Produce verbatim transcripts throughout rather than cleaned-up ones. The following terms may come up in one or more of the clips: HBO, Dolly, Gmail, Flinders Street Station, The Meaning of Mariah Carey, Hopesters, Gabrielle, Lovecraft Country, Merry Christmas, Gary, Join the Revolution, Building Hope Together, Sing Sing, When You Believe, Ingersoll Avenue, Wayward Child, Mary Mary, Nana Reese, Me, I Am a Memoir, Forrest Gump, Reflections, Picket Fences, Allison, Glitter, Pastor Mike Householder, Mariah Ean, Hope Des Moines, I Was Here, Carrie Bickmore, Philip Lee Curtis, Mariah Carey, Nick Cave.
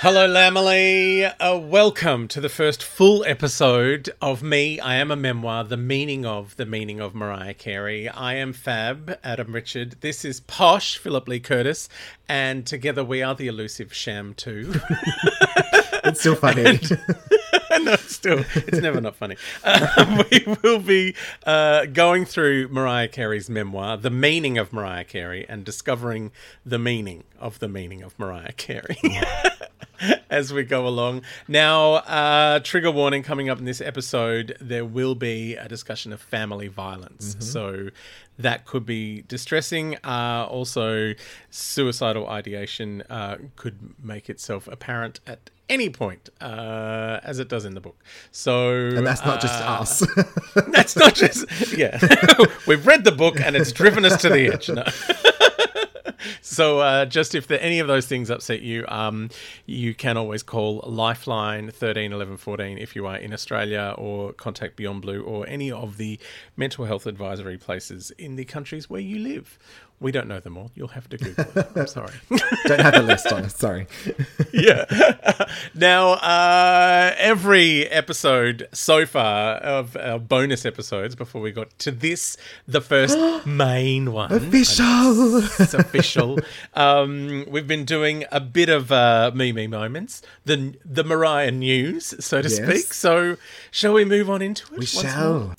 Hello, Lamely. Uh, welcome to the first full episode of Me, I Am a Memoir, The Meaning of The Meaning of Mariah Carey. I am Fab, Adam Richard. This is Posh, Philip Lee Curtis. And together we are the elusive Sham too. It's still funny. And, no, it's still, it's never not funny. Uh, we will be uh, going through Mariah Carey's memoir, The Meaning of Mariah Carey, and discovering the meaning of the meaning of Mariah Carey. As we go along. Now, uh, trigger warning, coming up in this episode, there will be a discussion of family violence. Mm-hmm. So that could be distressing. Uh, also, suicidal ideation uh, could make itself apparent at any point, uh, as it does in the book. So, and that's not uh, just us. That's not just... Yeah. We've read the book and it's driven us to the edge. No. So uh, just if the, any of those things upset you, um, you can always call Lifeline thirteen eleven fourteen if you are in Australia, or contact Beyond Blue or any of the mental health advisory places in the countries where you live. We don't know them all. You'll have to Google it. I'm sorry. Don't have a list on us. Sorry. Yeah. Now, uh, every episode so far of our bonus episodes before we got to this, the first main one. Official. It's official. Um, we've been doing a bit of uh, me, me moments, the, the Mariah news, so to yes. speak. So shall we move on into it? We shall. More?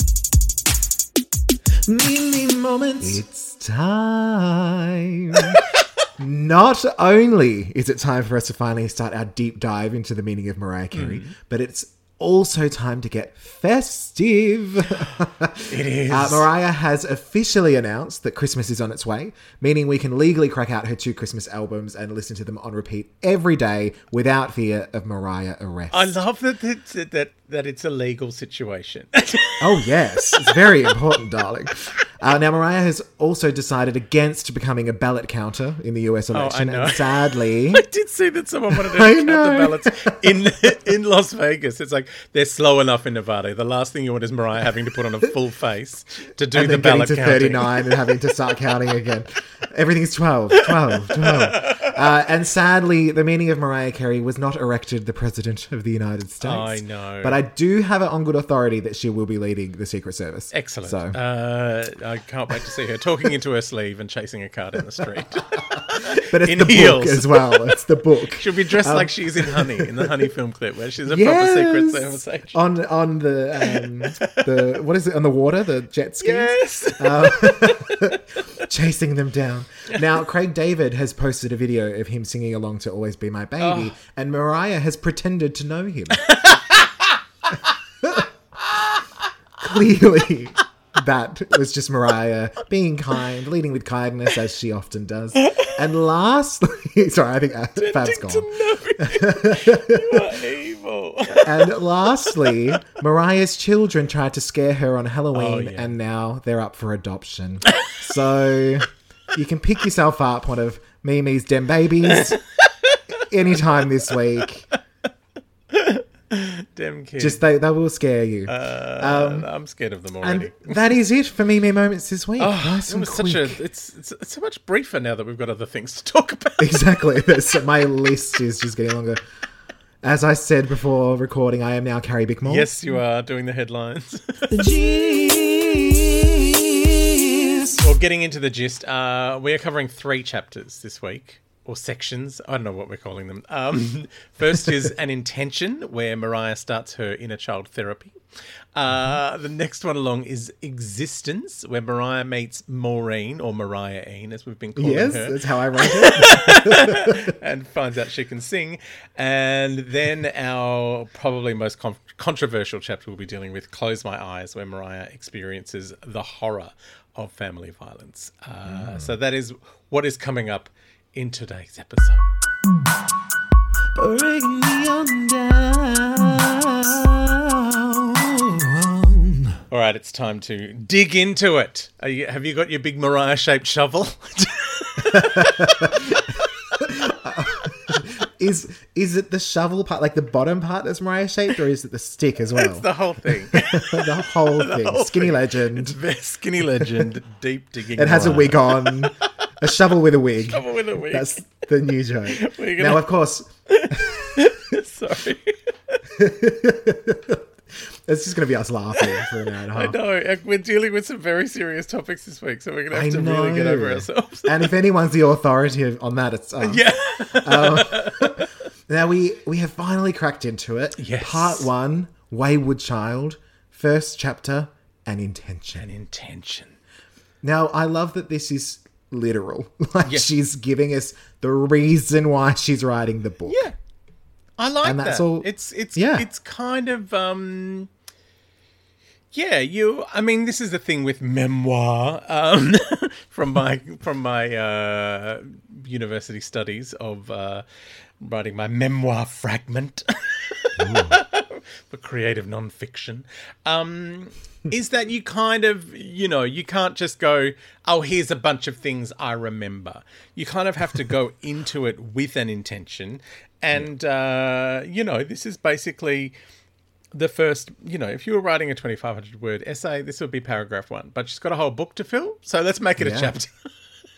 Me, me moments. It's time. Not only is it time for us to finally start our deep dive into the meaning of Mariah Carey, mm. but it's also time to get festive. It is. Uh, Mariah has officially announced that Christmas is on its way, meaning we can legally crack out her two Christmas albums and listen to them on repeat every day without fear of Mariah arrest. I love that it's, that, that it's a legal situation. Oh, yes. It's very important, darling. Uh, now, Mariah has also decided against becoming a ballot counter in the U S election. Oh, I know. And sadly... I did see that someone wanted to count the ballots in, in Las Vegas. It's like, they're slow enough in Nevada. The last thing you want is Mariah having to put on a full face to do the ballot counting. And then getting to thirty-nine and having to start counting again. Everything's twelve, twelve, twelve. Uh, and sadly, the meaning of Mariah Carey was not erected the President of the United States. I know. But I do have it on good authority that she will be leading the Secret Service. Excellent. So. Uh, I can't wait to see her talking into her sleeve and chasing a car down the street. But it's in the heels. Book as well. It's the book. She'll be dressed um, like she's in Honey, in the Honey film clip, where she's a yes, proper Secret Service agent. On, on the, um, the, what is it, on the water, the jet skis? Yes. Um, chasing them down. Now, Craig David has posted a video of him singing along to Always Be My Baby, oh. and Mariah has pretended to know him. Clearly, that was just Mariah being kind, leading with kindness, as she often does. And lastly, sorry, I think uh, Fab's gone. You are evil. And lastly, Mariah's children tried to scare her on Halloween, oh, yeah. and now they're up for adoption. So you can pick yourself up one of Mimi's Dem Babies anytime this week. Dem kids. Just they, they will scare you. Uh, um, I'm scared of them already. And that is it for Me Me Moments this week. Oh, nice and quick. Such a, it's, it's, it's so much briefer now that we've got other things to talk about. Exactly. So my list is just getting longer. As I said before recording, I am now Carrie Bickmore. Yes, you are doing the headlines. The gist. Well, getting into the gist, uh, we are covering three chapters this week. Or sections. I don't know what we're calling them. Um, first is An Intention, where Mariah starts her inner child therapy. Uh, the next one along is Existence, where Mariah meets Maureen, or Mariah Ean, as we've been calling yes, her. Yes, that's how I write it. And finds out she can sing. And then our probably most con- controversial chapter we'll be dealing with, Close My Eyes, where Mariah experiences the horror of family violence. Uh, mm. So that is what is coming up in today's episode. bring me on down. All right, it's time to dig into it. Are you, have you got your big Mariah-shaped shovel? Is is it the shovel part, like the bottom part that's Mariah-shaped, or is it the stick as well? It's the whole thing. the whole the thing. Whole skinny thing. Legend. Skinny legend. Deep digging. It has Mariah. A wig on. A shovel with a wig. Shovel with a wig. That's the new joke. Gonna... Now, of course... Sorry. It's just going to be us laughing for an hour and a half. I know. We're dealing with some very serious topics this week, so we're going to have I to know. really get over ourselves. And if anyone's the authority on that, it's us. Yeah. um, now, we, we have finally cracked into it. Yes. Part one, Wayward Child. First chapter, An Intention. An Intention. Now, I love that this is literal. Like, yes. She's giving us the reason why she's writing the book. Yeah. I like and that's that. All, it's it's yeah. it's kind of um, yeah. You, I mean, this is the thing with memoir um, from my from my uh, university studies of uh, writing my memoir fragment for creative nonfiction. Um, is that you kind of you know you can't just go, oh, here's a bunch of things I remember. You kind of have to go into it with an intention. And, uh, you know, this is basically the first, you know, if you were writing a twenty-five hundred word essay, this would be paragraph one. But she's got a whole book to fill, so let's make it yeah. a chapter.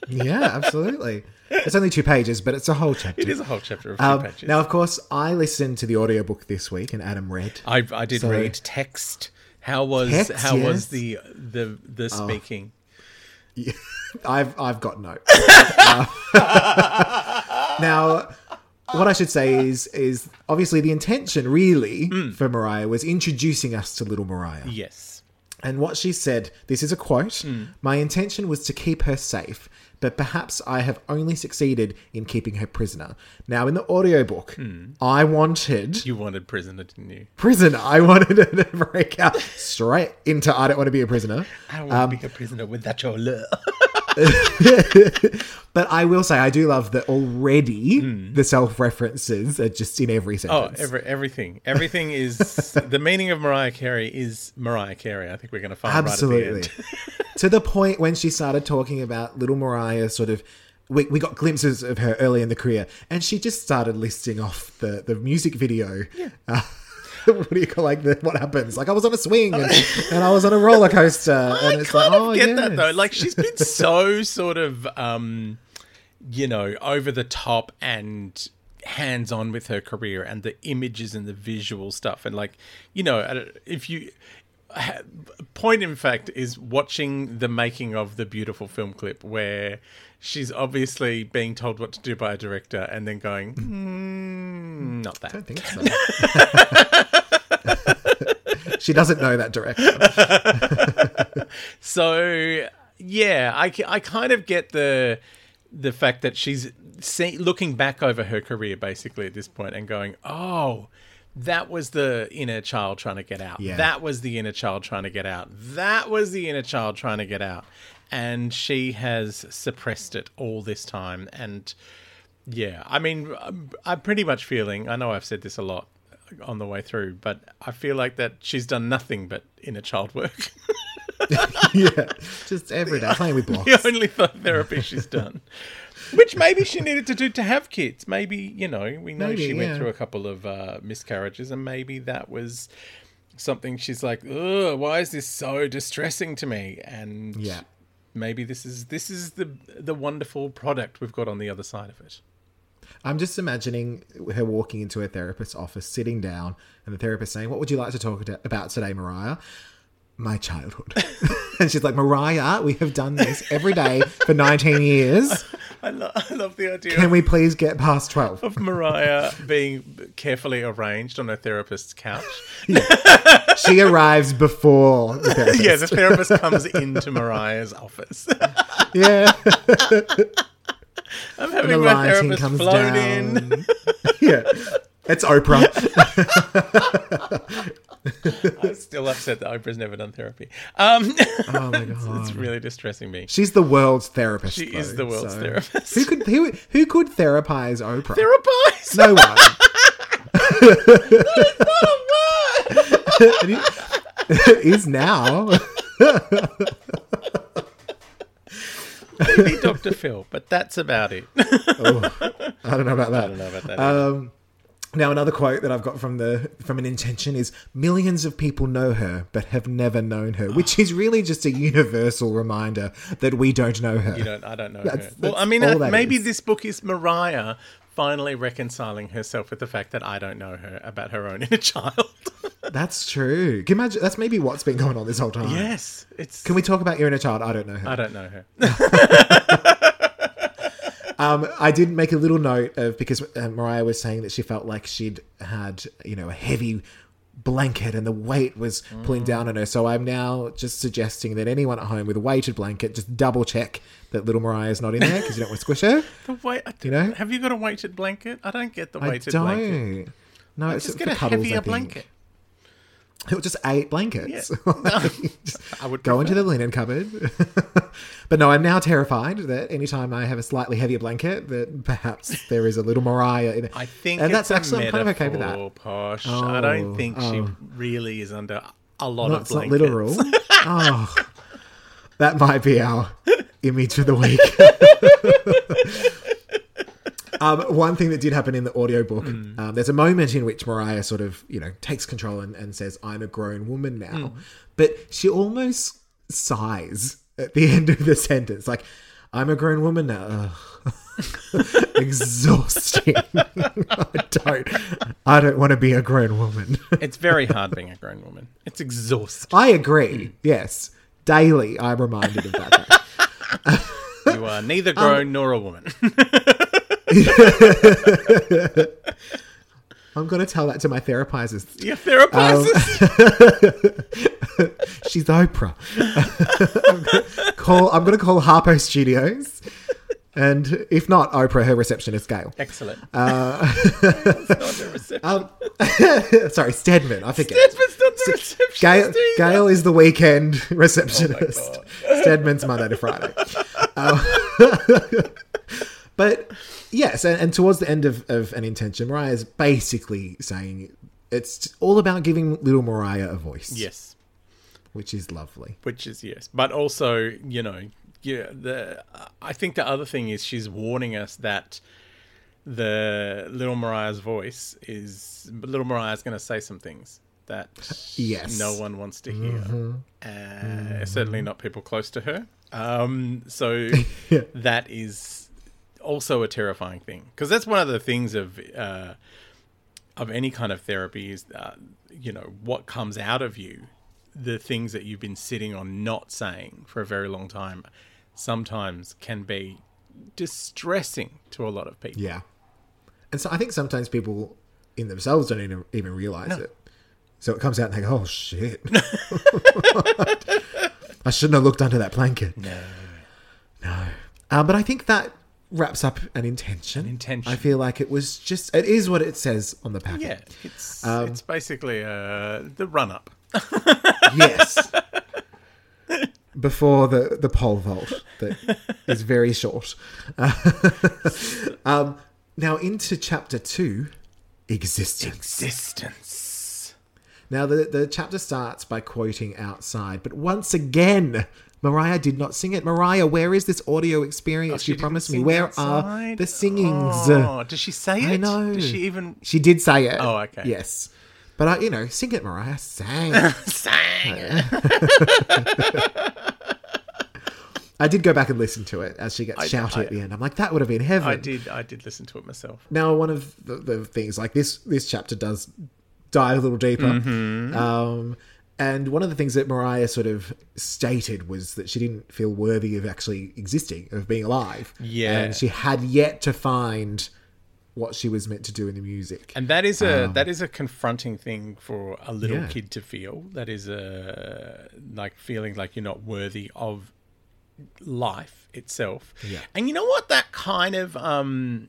Yeah, absolutely. It's only two pages, but it's a whole chapter. It is a whole chapter of two um, pages. Now, of course, I listened to the audiobook this week and Adam read. I, I did so read text. How was text, how yes. was the the, the speaking? Oh. Yeah. I've, I've got notes. uh, now... What I should say is, is obviously the intention really mm. for Mariah was introducing us to little Mariah. Yes. And what she said, this is a quote, mm. "My intention was to keep her safe, but perhaps I have only succeeded in keeping her prisoner." Now, in the audiobook, mm. I wanted... You wanted prisoner, didn't you? Prisoner. I wanted her to break out straight into I don't want to be a prisoner. I don't want um, to be a prisoner without your love. But I will say I do love that already mm. the self-references are just in every sentence. Oh, every, everything. Everything is... The meaning of Mariah Carey is Mariah Carey. I think we're going to find Absolutely. Right at the end. To the point when she started talking about little Mariah sort of... We, we got glimpses of her early in the career and she just started listing off the, the music video. Yeah. Uh, what do you call like the, what happens? Like I was on a swing and, and I was on a roller coaster. I and it's kind like, of oh, get yes. that though. Like she's been so sort of, um, you know, over the top and hands on with her career and the images and the visual stuff. And like, you know, if you point in fact is watching the making of the beautiful film clip where she's obviously being told what to do by a director and then going, mm, not that. I don't think so. She doesn't know that director. So, yeah, I, I kind of get the the fact that she's see, looking back over her career basically at this point and going, oh, that was the inner child trying to get out. Yeah. That was the inner child trying to get out. That was the inner child trying to get out. And she has suppressed it all this time. And yeah, I mean, I'm, I'm pretty much feeling, I know I've said this a lot on the way through, but I feel like that she's done nothing but inner child work. Yeah, just every day playing with blocks. The only therapy she's done. Which maybe she needed to do to have kids. Maybe, you know, we know maybe, she yeah. went through a couple of uh, miscarriages and maybe that was something she's like, ugh, why is this so distressing to me? And yeah. maybe this is this is the the wonderful product we've got on the other side of it. I'm just imagining her walking into a therapist's office, sitting down, and the therapist saying, "What would you like to talk about today, Mariah?" "My childhood." And she's like, "Mariah, we have done this every day for nineteen years. I, lo- I love the idea. Can we please get past twelve? Of Mariah being carefully arranged on her therapist's couch. Yeah. She arrives before the therapist. Yeah, the therapist comes into Mariah's office. Yeah. I'm having and my therapist comes flown down. In. Yeah. It's Oprah. I'm still upset that Oprah's never done therapy. Um, oh my God. It's really distressing me. She's the world's therapist. She though, is the world's so. therapist. Who could who, who could therapize Oprah? Therapize? No one. That is not a word. It is now. Maybe Doctor Phil, but that's about it. Oh, I don't know about that. I don't know about that. Um, now, another quote that I've got from the from An Intention is, "Millions of people know her, but have never known her," which is really just a universal reminder that we don't know her. You don't. I don't know that's, her. That's well, I mean, I, maybe is. this book is Mariah finally reconciling herself with the fact that I don't know her about her own inner child. That's true. Can you imagine? That's maybe what's been going on this whole time. Yes. It's. Can we talk about your inner child? I don't know her. I don't know her. um, I did make a little note of, because uh, Mariah was saying that she felt like she'd had, you know, a heavy blanket and the weight was mm. pulling down on her. So I'm now just suggesting that anyone at home with a weighted blanket, just double check that little Mariah's not in there, because you don't want to squish her. The weight, you know? Have you got a weighted blanket? I don't get the weighted I don't. blanket. No, I it's just get a cuddles, heavier blanket. It was just eight blankets. Yeah. No. Just I would go prefer. into the linen cupboard. But no, I'm now terrified that anytime I have a slightly heavier blanket, that perhaps there is a little Mariah in it. I think, and it's that's actually metaphor, I'm kind of okay with that. Posh. Oh, I don't think oh. she really is under a lot no, of blankets. It's not literal. Oh, that might be our image of the week. Um, one thing that did happen in the audiobook, mm. um, there's a moment in which Mariah sort of, you know, takes control and, and says, "I'm a grown woman now." Mm. But she almost sighs at the end of the sentence, like, "I'm a grown woman now." Exhausting. I don't, I don't want to be a grown woman. It's very hard being a grown woman. It's exhausting. I agree. Mm. Yes. Daily, I'm reminded of that. You are neither grown um, nor a woman. I'm going to tell that to my therapizers. Your therapizers? Um, she's Oprah. I'm going to call, I'm going to call Harpo Studios. And if not, Oprah, her receptionist, Gail. Excellent. Uh, Gail's not the receptionist. Um, sorry, Stedman. I forget. Stedman's not the receptionist. Gail, Gail is the weekend receptionist. Oh, Stedman's Monday to Friday. Um, But yes, and, and towards the end of, of An Intention, Mariah's basically saying it's all about giving little Mariah a voice. Yes. Which is lovely. Which is, yes. But also, you know, yeah, the I think the other thing is she's warning us that the little Mariah's voice is, little Mariah's going to say some things that yes. no one wants to hear. Mm-hmm. Uh, mm-hmm. Certainly not people close to her. Um, so yeah. that is... also a terrifying thing, because that's one of the things of uh of any kind of therapy is uh, you know, what comes out of you, the things that you've been sitting on not saying for a very long time sometimes can be distressing to a lot of people. Yeah. And so I think sometimes people in themselves don't even, even realize no. it, so it comes out and they go, "Oh shit." I shouldn't have looked under that blanket. No no um, but I think that wraps up an intention. An intention. I feel like it was just... It is what it says on the packet. Yeah, it's um, it's basically uh, the run-up. Yes. Before the, the pole vault that is very short. um, now into chapter two, Existence. Existence. Now the, the chapter starts by quoting Outside, but once again... Mariah did not sing it. Mariah, where is this audio experience? Oh, she you promised me. Where Outside? Are the singings? Oh, does she say it? I know. Does she even? She did say it. Oh, okay. Yes. But, I, you know, sing it, Mariah. Sang. Sang. I did go back and listen to it as she gets I, shouty I, at the end. I'm like, that would have been heaven. I did I did listen to it myself. Now, one of the, the things, like this, this chapter does dive a little deeper. Mm-hmm. Um And one of the things that Mariah sort of stated was that she didn't feel worthy of actually existing, of being alive. Yeah. And she had yet to find what she was meant to do in the music. And that is a um, that is a confronting thing for a little yeah. kid to feel. That is a like feeling like you're not worthy of life itself. Yeah. And you know what? That kind of um,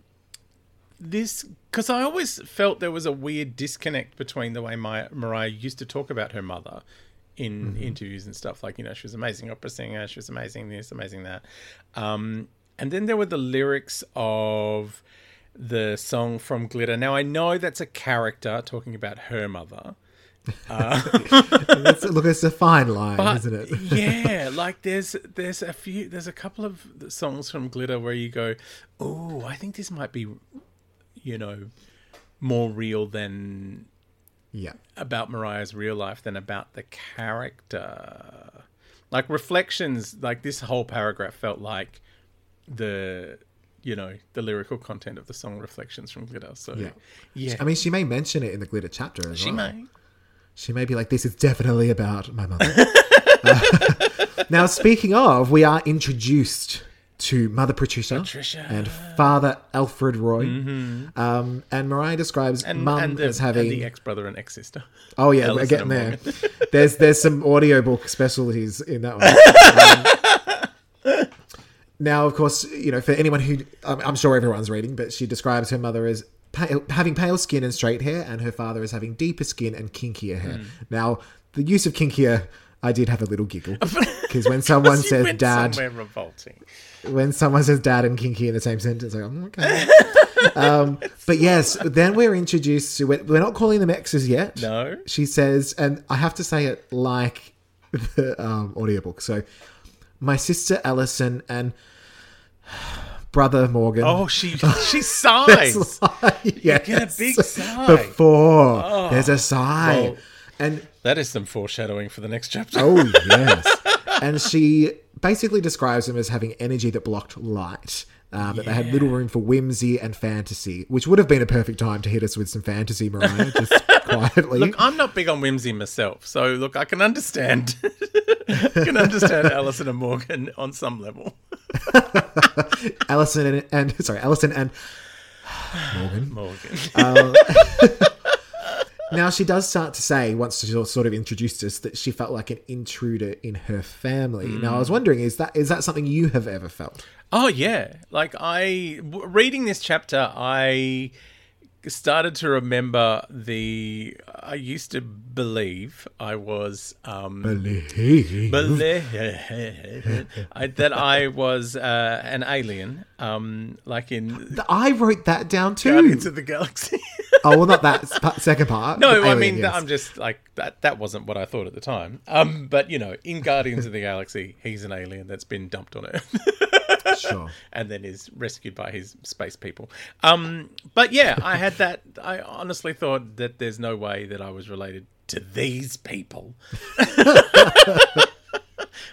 this, because I always felt there was a weird disconnect between the way my, Mariah used to talk about her mother in mm-hmm. interviews and stuff. Like, you know, she was amazing opera singer, she was amazing this, amazing that. Um, and then there were the lyrics of the song from Glitter. Now, I know that's a character talking about her mother. Uh, that's, look, it's a fine line, but, isn't it? Yeah, like there's there's a few, there's a couple of songs from Glitter where you go, oh, I think this might be, you know, more real than yeah about Mariah's real life than about the character. Like Reflections, like this whole paragraph felt like the, you know, the lyrical content of the song Reflections from Glitter. So yeah, yeah. I mean, she may mention it in the Glitter chapter as she well. She may. She may be like, this is definitely about my mother. uh, now, speaking of, we are introduced to Mother Patricia, Patricia. and Father Alfred Roy. Mm-hmm. Um, and Mariah describes and, Mum and the, as having... And the ex-brother and ex-sister. Oh, yeah, Allison, we're getting there. there's, there's some audiobook specialties in that one. Um, now, of course, you know, for anyone who... I'm, I'm sure everyone's reading, but she describes her mother as... Pale, having pale skin and straight hair, and her father is having deeper skin and kinkier hair. Mm. Now, the use of kinkier, I did have a little giggle because when someone says "dad," revolting. When someone says "dad" and "kinky" in the same sentence, like, oh, okay. um, but yes, then we're introduced to. We're, we're not calling them exes yet. No, she says, and I have to say it like the um, audiobook. So, my sister Allison and. Brother Morgan. Oh, she she sighs. Like, yes. You get a big sigh. Before oh. there's a sigh. Well, and that is some foreshadowing for the next chapter. Oh, yes. And she basically describes them as having energy that blocked light. Um, yeah. That they had little room for whimsy and fantasy, which would have been a perfect time to hit us with some fantasy, Mariah, just quietly. Look, I'm not big on whimsy myself, so look, I can understand. I can understand Allison and Morgan on some level. Allison and, and sorry, Allison and Morgan. Morgan. Um, now she does start to say, once she sort of introduced us, that she felt like an intruder in her family. Mm. Now I was wondering, is that is that something you have ever felt? Oh yeah, like I w- reading this chapter, I started to remember the. I used to believe I was um, believe believe I, that I was uh, an alien. Um, like in I wrote that down too. Guardians of the Galaxy. Oh well, not that second part. No, alien, I mean yes. I'm just like that. That wasn't what I thought at the time. Um, but you know, in Guardians of the Galaxy, he's an alien that's been dumped on Earth. Sure. And then is rescued by his space people. Um, but yeah, I had that. I honestly thought that there's no way that I was related to these people.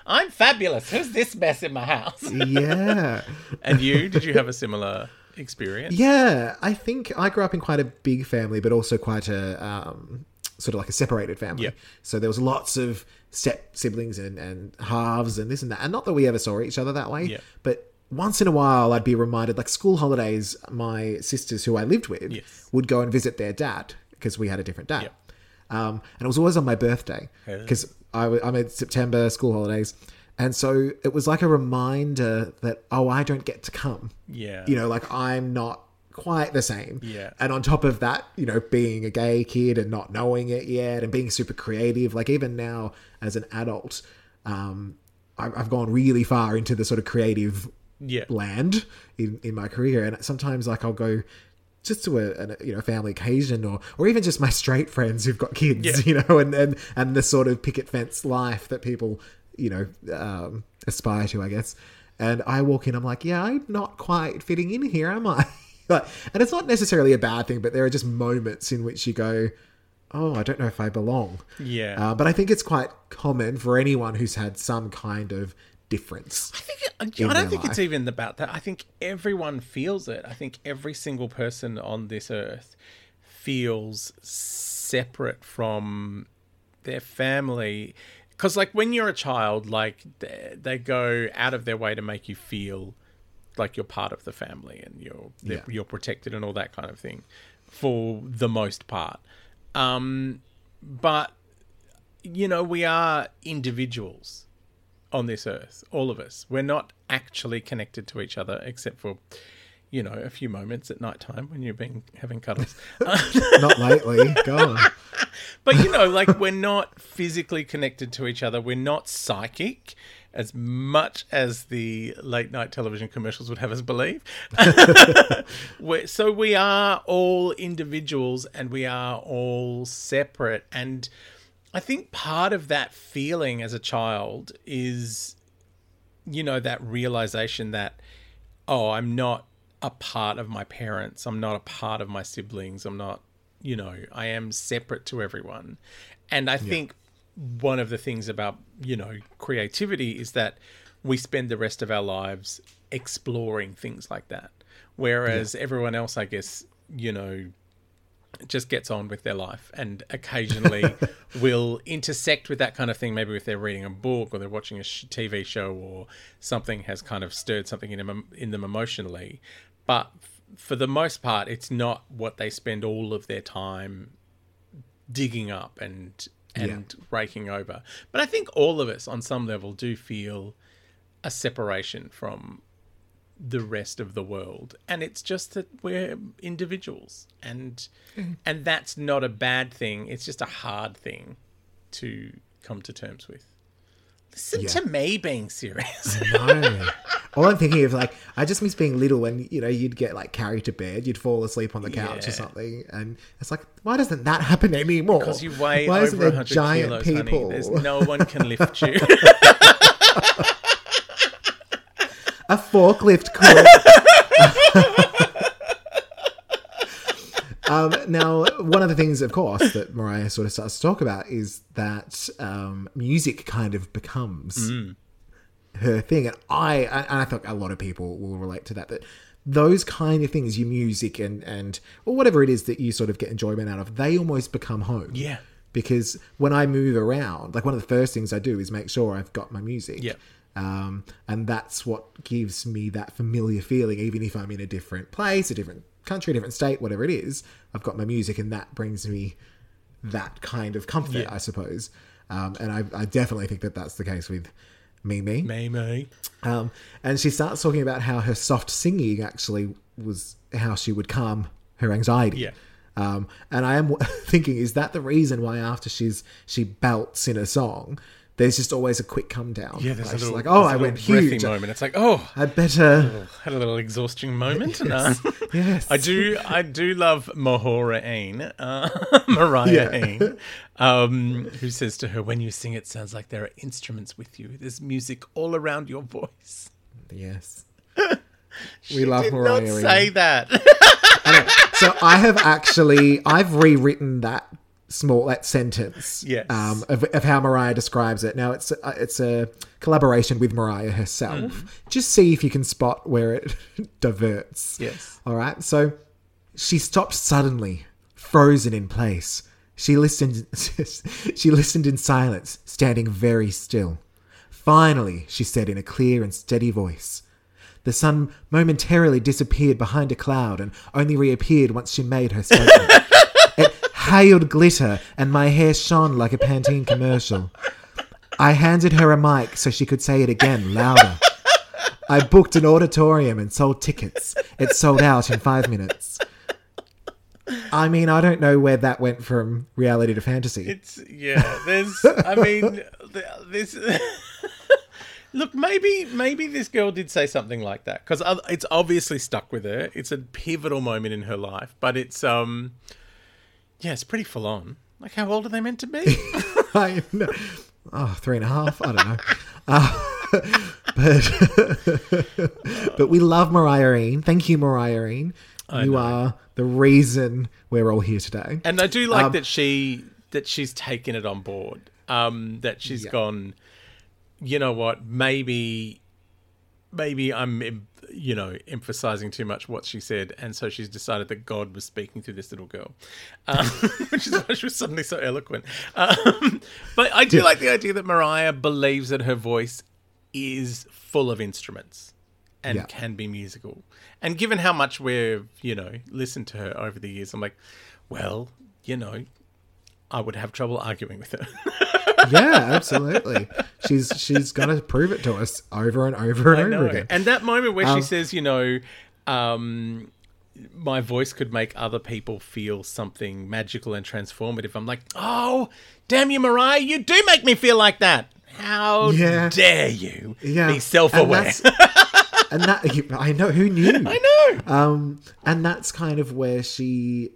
I'm fabulous. Who's this mess in my house? Yeah. And you, did you have a similar experience? Yeah, I think I grew up in quite a big family, but also quite a um, sort of like a separated family. Yep. So there was lots of step siblings and, and halves and this and that. And not that we ever saw each other that way, yep. but once in a while, I'd be reminded, like school holidays, my sisters who I lived with yes. would go and visit their dad because we had a different dad. Yep. Um, and it was always on my birthday because uh. I'm in September, school holidays. And so it was like a reminder that, oh, I don't get to come. Yeah. You know, like I'm not quite the same. Yeah. And on top of that, you know, being a gay kid and not knowing it yet and being super creative, like even now as an adult, um, I've gone really far into the sort of creative yeah. land in, in my career. And sometimes like I'll go just to a, a you know family occasion or or even just my straight friends who've got kids, yeah. you know, and, and, and the sort of picket fence life that people, you know, um, aspire to, I guess. And I walk in, I'm like, yeah, I'm not quite fitting in here, am I? But, and it's not necessarily a bad thing, but there are just moments in which you go, oh, I don't know if I belong. Yeah. Uh, but I think it's quite common for anyone who's had some kind of difference. I think it, I don't think life. It's even about that. I think everyone feels it. I think every single person on this earth feels separate from their family. Because, like, when you're a child, like, they, they go out of their way to make you feel like you're part of the family and you're yeah. you're protected and all that kind of thing for the most part. Um, but, you know, we are individuals on this earth, all of us. We're not actually connected to each other except for, you know, a few moments at night time when you've been having cuddles. Not lately. Go on. But, you know, like, we're not physically connected to each other. We're not psychic, as much as the late night television commercials would have us believe. we're, so we are all individuals and we are all separate. And I think part of that feeling as a child is, you know, that realization that, oh, I'm not a part of my parents. I'm not a part of my siblings. I'm not, you know, I am separate to everyone. And I yeah. think one of the things about, you know, creativity is that we spend the rest of our lives exploring things like that. Whereas yeah. everyone else, I guess, you know, just gets on with their life and occasionally will intersect with that kind of thing, maybe if they're reading a book or they're watching a T V show or something has kind of stirred something in them, in them emotionally. But for the most part, it's not what they spend all of their time digging up and and yeah. raking over. But I think all of us on some level do feel a separation from the rest of the world, and it's just that we're individuals, and mm. and that's not a bad thing. It's just a hard thing to come to terms with. Listen yeah. to me being serious. I know. All I'm thinking of, like, I just miss being little when, you know, you'd get, like, carried to bed. You'd fall asleep on the couch yeah. or something. And it's like, why doesn't that happen anymore? Because you weigh why over a hundred giant kilos, people? Honey. There's no one can lift you. A forklift could. Um, now, one of the things, of course, that Mariah sort of starts to talk about is that um, music kind of becomes mm. her thing. And I, and I think a lot of people will relate to that, that those kind of things, your music and, and or whatever it is that you sort of get enjoyment out of, they almost become home. Yeah. Because when I move around, like, one of the first things I do is make sure I've got my music. Yeah. Um, and that's what gives me that familiar feeling, even if I'm in a different place, a different country, different state, whatever it is. I've got my music, and that brings me that kind of comfort, yeah. I suppose. Um, and I, I definitely think that that's the case with Me, Me. Me, Me. Um, and she starts talking about how her soft singing actually was how she would calm her anxiety. Yeah. Um, and I am thinking, is that the reason why after she's she belts in a song, there's just always a quick come down. Yeah, there's like, a little, like, oh, I went huge. Moment. It's like, oh, I better had a little exhausting moment. Yes, and, uh, yes. I do. I do love Mariah Ean, uh, Mariah yeah. Ean, um, who says to her, "When you sing, it sounds like there are instruments with you. There's music all around your voice." Yes, we love did Mariah. Not say Ean. That. Anyway, so I have actually I've rewritten that. Small that sentence yes. um, of, of how Mariah describes it. Now it's a, it's a collaboration with Mariah herself. Mm-hmm. Just see if you can spot where it diverts. Yes. All right. So she stopped suddenly, frozen in place. She listened. She listened in silence, standing very still. Finally, she said in a clear and steady voice. The sun momentarily disappeared behind a cloud and only reappeared once she made her statement. Hailed glitter and my hair shone like a Pantene commercial. I handed her a mic so she could say it again, louder. I booked an auditorium and sold tickets. It sold out in five minutes. I mean, I don't know where that went from reality to fantasy. It's, yeah, there's, I mean, this. Look, maybe maybe this girl did say something like that, because it's obviously stuck with her. It's a pivotal moment in her life, but it's, um... yeah, it's pretty full on. Like, how old are they meant to be? I know. Oh, three and a half. I don't know. Uh, but but we love Mariah Ean. Thank you, Mariah Ean. I you know. Are the reason we're all here today. And I do like um, that she that she's taken it on board. Um, that she's yeah. gone. You know what? Maybe maybe I'm you know, emphasizing too much what she said, and so she's decided that God was speaking through this little girl, um, which is why she was suddenly so eloquent. Um, but I do yeah. like the idea that Mariah believes that her voice is full of instruments and yeah. can be musical. And given how much we've, you know, listened to her over the years, I'm like, well, you know, I would have trouble arguing with her. Yeah, absolutely. She's she's gonna prove it to us over and over and over again. And that moment where um, she says, you know, um, my voice could make other people feel something magical and transformative. I'm like, oh, damn you, Mariah, you do make me feel like that. How yeah. dare you yeah. be self-aware? And, and that, I know, who knew? I know. Um, and that's kind of where she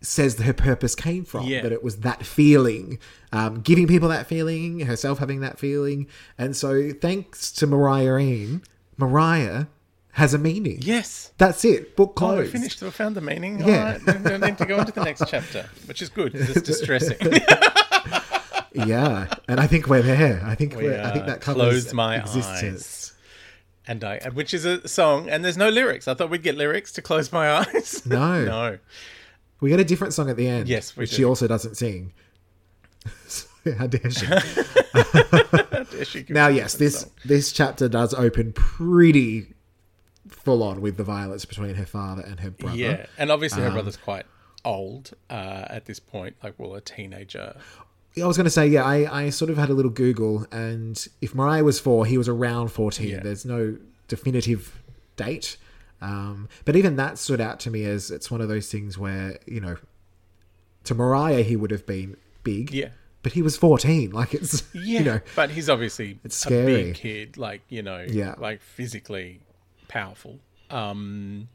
says that her purpose came from, yeah. that it was that feeling, um, giving people that feeling, herself having that feeling. And so thanks to Mariah Ean, Mariah has a meaning. Yes. That's it. Book closed. Oh, we finished. We found the meaning. Yeah. All right. We don't need to go into the next chapter, which is good because it's distressing. Yeah. And I think we're there. I think we we're, I think that covers Close My Existence. Eyes. And I, which is a song, and there's no lyrics. I thought we'd get lyrics to Close My Eyes. No. No. We get a different song at the end. Yes, we do. She also doesn't sing. How dare she? How dare she? Now, yes, this, this chapter does open pretty full on with the violence between her father and her brother. Yeah, and obviously her um, brother's quite old uh, at this point, like, well, a teenager. I was going to say, yeah, I, I sort of had a little Google, and if Mariah was four, he was around fourteen. Yeah. There's no definitive date. Um, but even that stood out to me as it's one of those things where, you know, to Mariah, he would have been big. Yeah. But he was fourteen. Like, it's, yeah, you know. But he's obviously it's scary. A big kid, like, you know, yeah. like physically powerful. Um,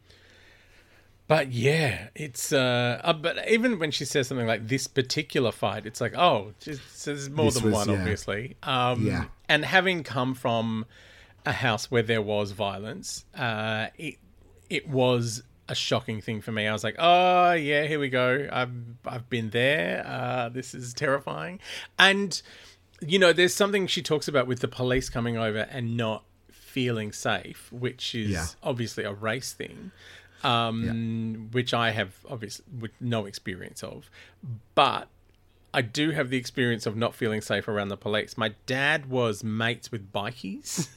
but yeah, it's, uh, uh, but even when she says something like this particular fight, it's like, oh, just, there's more this than was, one, yeah. obviously. Um, yeah. And having come from a house where there was violence, uh, it, It was a shocking thing for me. I was like, oh, yeah, here we go. I've I've been there. Uh, this is terrifying. And, you know, there's something she talks about with the police coming over and not feeling safe, which is yeah. obviously a race thing, um, yeah. which I have obviously with no experience of. But I do have the experience of not feeling safe around the police. My dad was mates with bikies.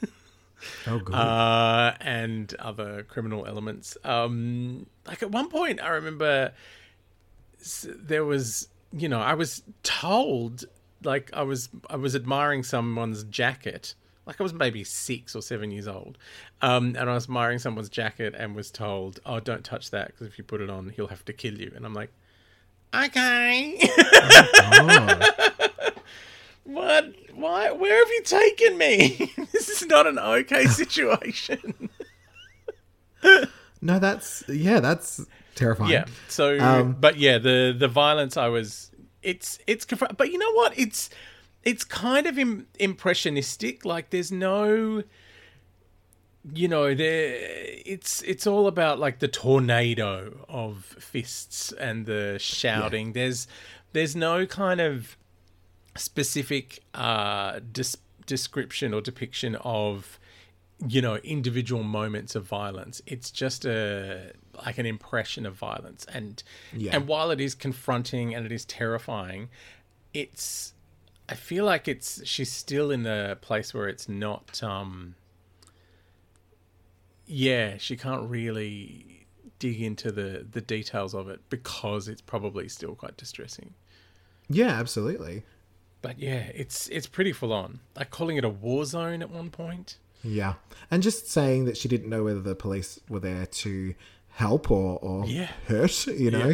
Oh, good. Uh, and other criminal elements. Um, like at one point, I remember there was, you know, I was told, like I was, I was admiring someone's jacket. Like I was maybe six or seven years old, um, and I was admiring someone's jacket and was told, "Oh, don't touch that because if you put it on, he'll have to kill you." And I'm like, "Okay." Oh, what? Why? Where have you taken me? This is not an okay situation. No, that's yeah, that's terrifying. Yeah. So, um, but yeah, the the violence. I was. It's it's. But you know what? It's it's kind of im- impressionistic. Like, there's no. You know, there. It's it's all about like the tornado of fists and the shouting. Yeah. There's there's no kind of specific uh, dis- description or depiction of, you know, individual moments of violence. It's just a like an impression of violence, and yeah. and while it is confronting and it is terrifying, it's I feel like it's she's still in a place where it's not. Um, yeah, she can't really dig into the the details of it because it's probably still quite distressing. Yeah, absolutely. But yeah, it's it's pretty full on. Like calling it a war zone at one point. Yeah. And just saying that she didn't know whether the police were there to help or, or yeah. hurt, you know.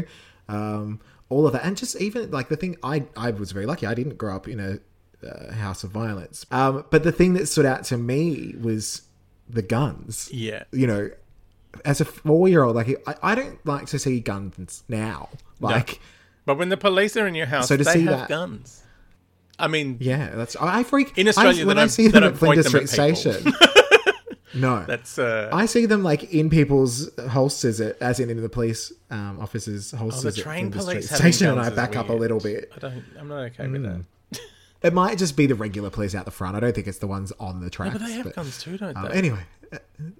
Yeah. Um, all of that. And just even like the thing, I, I was very lucky. I didn't grow up in a uh, house of violence. Um, but the thing that stood out to me was the guns. Yeah. You know, as a four-year-old, like I, I don't like to see guns now. Like, no. But when the police are in your house, so to they see have that, guns. I mean, yeah, that's I freak in Australia I, when I, I see them at Flinders Street Station. No, that's uh, I see them like in people's holsters, at, as in in the police um, officers' holsters. Oh, the train at police Street Station, and I back weird. Up a little bit. I don't. I'm not okay mm. with that. It might just be the regular police out the front. I don't think it's the ones on the tracks. No, but they have but, guns too, don't um, they? Anyway,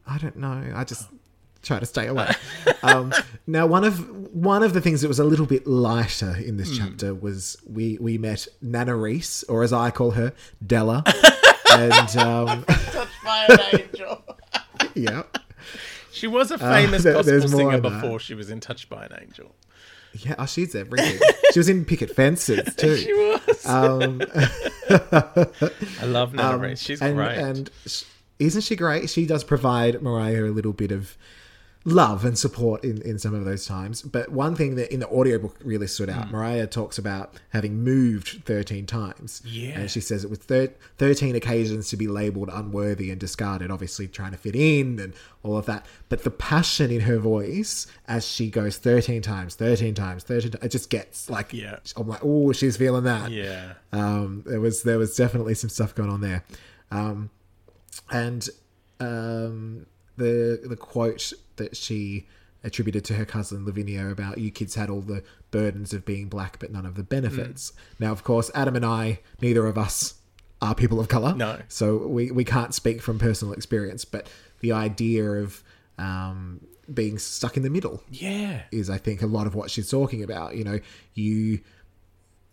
I don't know. I just. Oh. Try to stay away. um, now, one of one of the things that was a little bit lighter in this mm. chapter was we we met Nana Reese, or as I call her, Della, and um, Touched by an Angel. Yeah, she was a famous uh, there, gospel singer before she was in Touched by an Angel. Yeah, oh, she's everything. She was in Picket Fences too. She was. Um, I love Nana um, Reese. She's and, great, and she, isn't she great? She does provide Mariah a little bit of love and support in, in some of those times. But one thing that in the audiobook really stood out, mm. Mariah talks about having moved thirteen times. Yeah. And she says it was thir- thirteen occasions to be labelled unworthy and discarded, obviously trying to fit in and all of that. But the passion in her voice as she goes thirteen times, thirteen times, thirteen times, it just gets like, yeah. I'm like, oh, she's feeling that. Yeah. Um, there was, there was definitely some stuff going on there. Um, and um, the the quote that she attributed to her cousin Lavinia about you kids had all the burdens of being black but none of the benefits. Mm. Now, of course, Adam and I, neither of us are people of colour. No. So we, we can't speak from personal experience, but the idea of um, being stuck in the middle yeah. is, I think, a lot of what she's talking about. You know, you...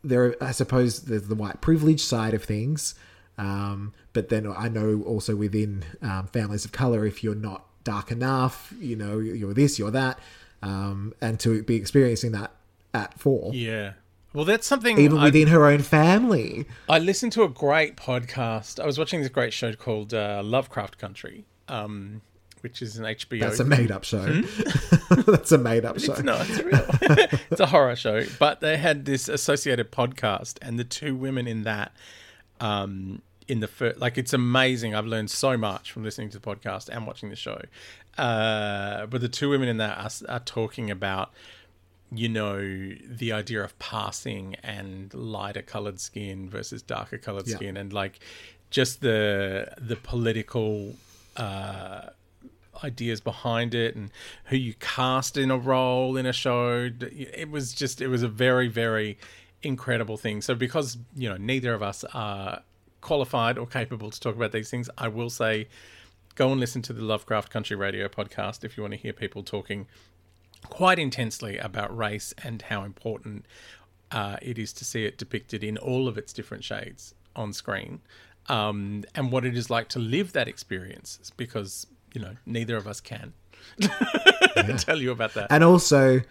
There are, I suppose there's the white privilege side of things, um, but then I know also within um, families of colour, if you're not dark enough, you know, you're this, you're that, um, and to be experiencing that at four. Yeah. Well, that's something... Even I, within her own family. I listened to a great podcast. I was watching this great show called uh, Lovecraft Country, um, which is an H B O... That's a made-up show. Hmm? That's a made-up show. It's, no, it's real. It's a horror show. But they had this associated podcast, and the two women in that... Um, in the first, like, it's amazing. I've learned so much from listening to the podcast and watching the show. Uh, but the two women in that are, are talking about, you know, the idea of passing and lighter coloured skin versus darker coloured yeah. skin, and like just the the political uh, ideas behind it, and who you cast in a role in a show. It was just, it was a very, very incredible thing. So because, you know, neither of us are qualified or capable to talk about these things, I will say go and listen to the Lovecraft Country Radio podcast if you want to hear people talking quite intensely about race and how important uh, it is to see it depicted in all of its different shades on screen, um, and what it is like to live that experience, because, you know, neither of us can yeah. tell you about that. And also...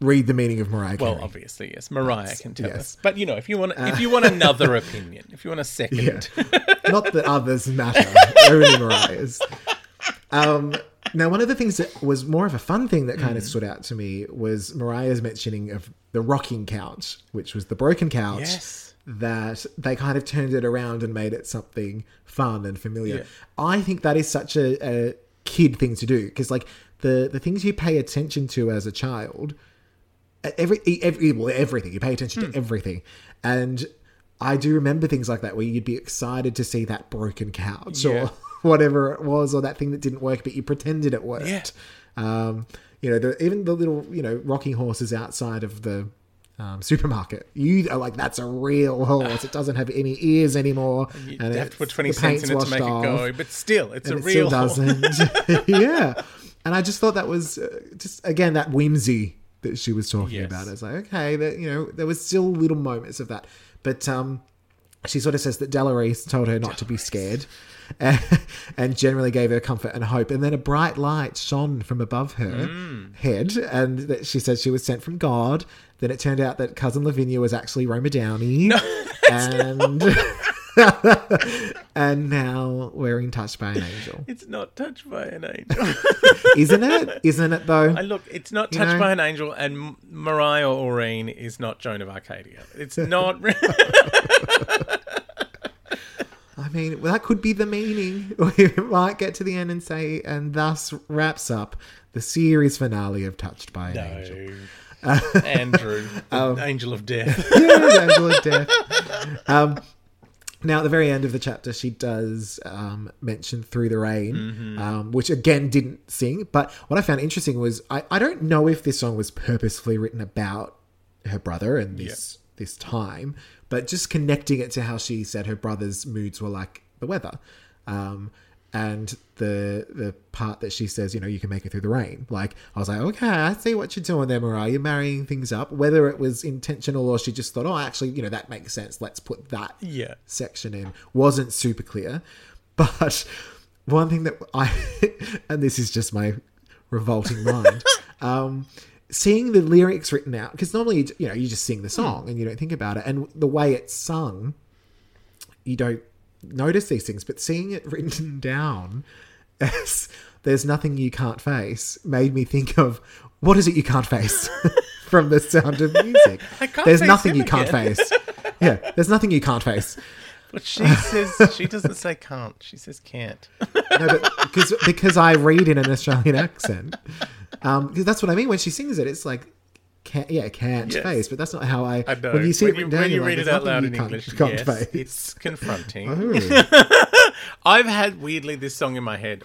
read The Meaning of Mariah Carey. Well, obviously, yes. Mariah That's, can tell yes. us. But, you know, if you want uh, if you want another opinion, if you want a second. Yeah. Not that others matter. Only Mariah's. Um, now, one of the things that was more of a fun thing that kind mm. of stood out to me was Mariah's mentioning of the rocking couch, which was the broken couch. Yes. That they kind of turned it around and made it something fun and familiar. Yeah. I think that is such a, a kid thing to do. Because, like, the, the things you pay attention to as a child... Every, every, well, everything. You pay attention mm. to everything. And I do remember things like that where you'd be excited to see that broken couch yeah. or whatever it was, or that thing that didn't work, but you pretended it worked. Yeah. Um, you know, the, even the little, you know, rocking horses outside of the um, supermarket. You are like, that's a real horse. It doesn't have any ears anymore. You and have to put twenty cents in it to make off, it go, but still, it's a it real horse. Still doesn't. yeah. And I just thought that was uh, just, again, that whimsy that she was talking yes. about. It's like, okay, that, you know, there was still little moments of that. But um, she sort of says that Della Reese told her not Della to be Reese. scared and, and generally gave her comfort and hope. And then a bright light shone from above her mm. head, and that she said she was sent from God. Then it turned out that cousin Lavinia was actually Roma Downey. No, and and now we're in Touched by an Angel. It's not Touched by an Angel. Isn't it? Isn't it, though? I look, it's not Touched know? by an Angel, and Mariah or Ean is not Joan of Arcadia. It's not... I mean, well, that could be the meaning. We might get to the end and say, and thus wraps up the series finale of Touched by an no. Angel. Uh, Andrew, um, Angel of Death. Yeah, Angel of Death. Um... Now, at the very end of the chapter, she does um, mention Through the Rain, mm-hmm. um, which, again, didn't sing. But what I found interesting was I, I don't know if this song was purposefully written about her brother and this, yeah. this time, but just connecting it to how she said her brother's moods were like the weather. Um, and the the part that she says, you know, you can make it through the rain. Like, I was like, okay, I see what you're doing there, Mariah. You're marrying things up. Whether it was intentional or she just thought, oh, actually, you know, that makes sense. Let's put that yeah. section in. Wasn't super clear. But one thing that I, and this is just my revolting mind, um, seeing the lyrics written out, because normally, you know, you just sing the song and you don't think about it. And the way it's sung, you don't notice these things, but seeing it written down as There's Nothing You Can't Face made me think of, what is it you can't face from The Sound of Music? I can't there's face nothing you again. Can't face. Yeah, there's nothing you can't face. But she says, she doesn't say can't, she says can't. No, but because, because I read in an Australian accent. Um, that's what I mean when she sings it. It's like, can't, yeah, can't yes. face, but that's not how I... I know. When you, see when it you, down, when you read like, it out loud in English, yes, face. It's confronting. Oh. I've had, weirdly, this song in my head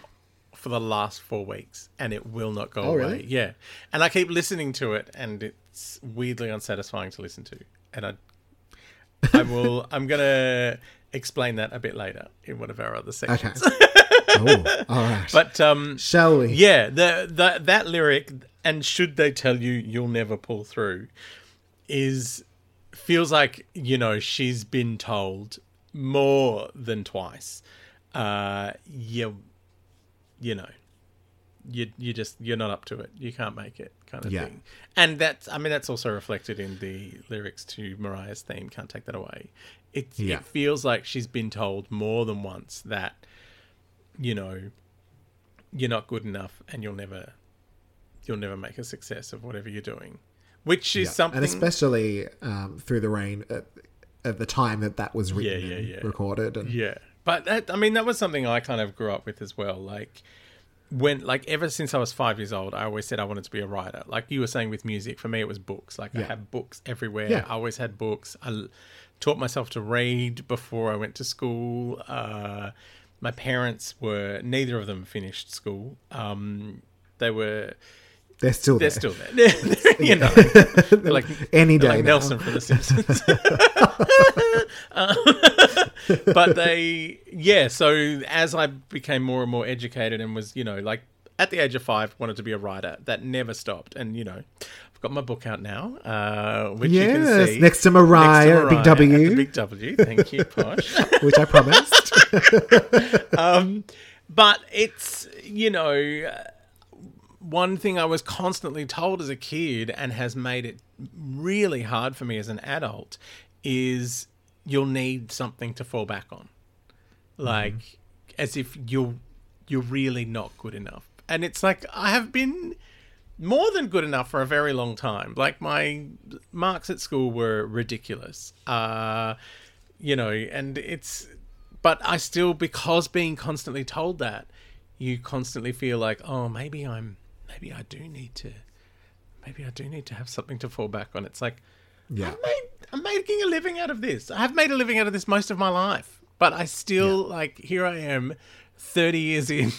for the last four weeks, and it will not go oh, away. Really? Yeah. And I keep listening to it, and it's weirdly unsatisfying to listen to. And I, I will, I'm going to explain that a bit later in one of our other sections. Okay. Oh, all right. But um, shall we? Yeah, the, the that lyric, and should they tell you you'll never pull through, is feels like, you know, she's been told more than twice. Uh, you. you know, you you just, you're not up to it. You can't make it kind of yeah. thing. And that's, I mean, that's also reflected in the lyrics to Mariah's theme, Can't Take That Away. It, yeah. it feels like she's been told more than once that, you know, you're not good enough and you'll never, you'll never make a success of whatever you're doing, which is yeah. something... And especially um, Through the Rain at, at the time that that was written yeah, yeah, and yeah. recorded. And... Yeah. But that, I mean, that was something I kind of grew up with as well. Like when, like ever since I was five years old, I always said I wanted to be a writer. Like you were saying with music, for me, it was books. Like yeah. I had books everywhere. Yeah. I always had books. I taught myself to read before I went to school. Uh, my parents were, neither of them finished school. Um, they were... They're still they're there. They're still there. They're, you know, like, like, any day like Nelson from The Simpsons. um, but they, yeah, so as I became more and more educated and was, you know, like at the age of five, wanted to be a writer, that never stopped. And, you know, I've got my book out now, uh, which yes, you can see. Next to Mariah, next to Mariah Big W. The Big W, thank you, Posh. Which I promised. um, but it's, you know... One thing I was constantly told as a kid and has made it really hard for me as an adult is you'll need something to fall back on. Like, mm-hmm. as if you're, you're really not good enough. And it's like, I have been more than good enough for a very long time. Like, my marks at school were ridiculous. Uh, you know, and it's... But I still, because being constantly told that, you constantly feel like, oh, maybe I'm... Maybe I do need to, maybe I do need to have something to fall back on. It's like, yeah. I've made, I'm making a living out of this. I have made a living out of this most of my life, but I still yeah. like, here I am thirty years in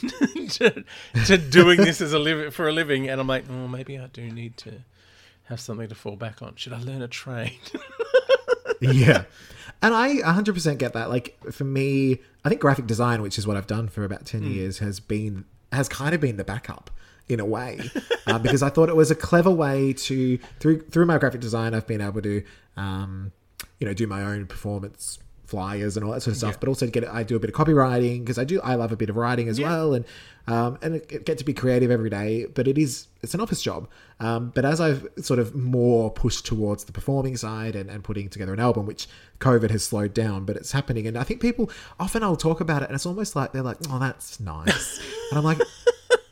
to, to doing this as a living for a living. And I'm like, oh, maybe I do need to have something to fall back on. Should I learn a trade? Yeah. And I one hundred percent get that. Like for me, I think graphic design, which is what I've done for about ten mm. years has been, has kind of been the backup. In a way, uh, because I thought it was a clever way to through through my graphic design, I've been able to, um, you know, do my own performance flyers and all that sort of stuff. Yeah. But also to get I do a bit of copywriting because I do I love a bit of writing as yeah. well, and um, and it, it get to be creative every day. But it is it's an office job. Um, but as I've sort of more pushed towards the performing side and, and putting together an album, which COVID has slowed down, but it's happening. And I think people often I'll talk about it, and it's almost like they're like, oh, that's nice, and I'm like.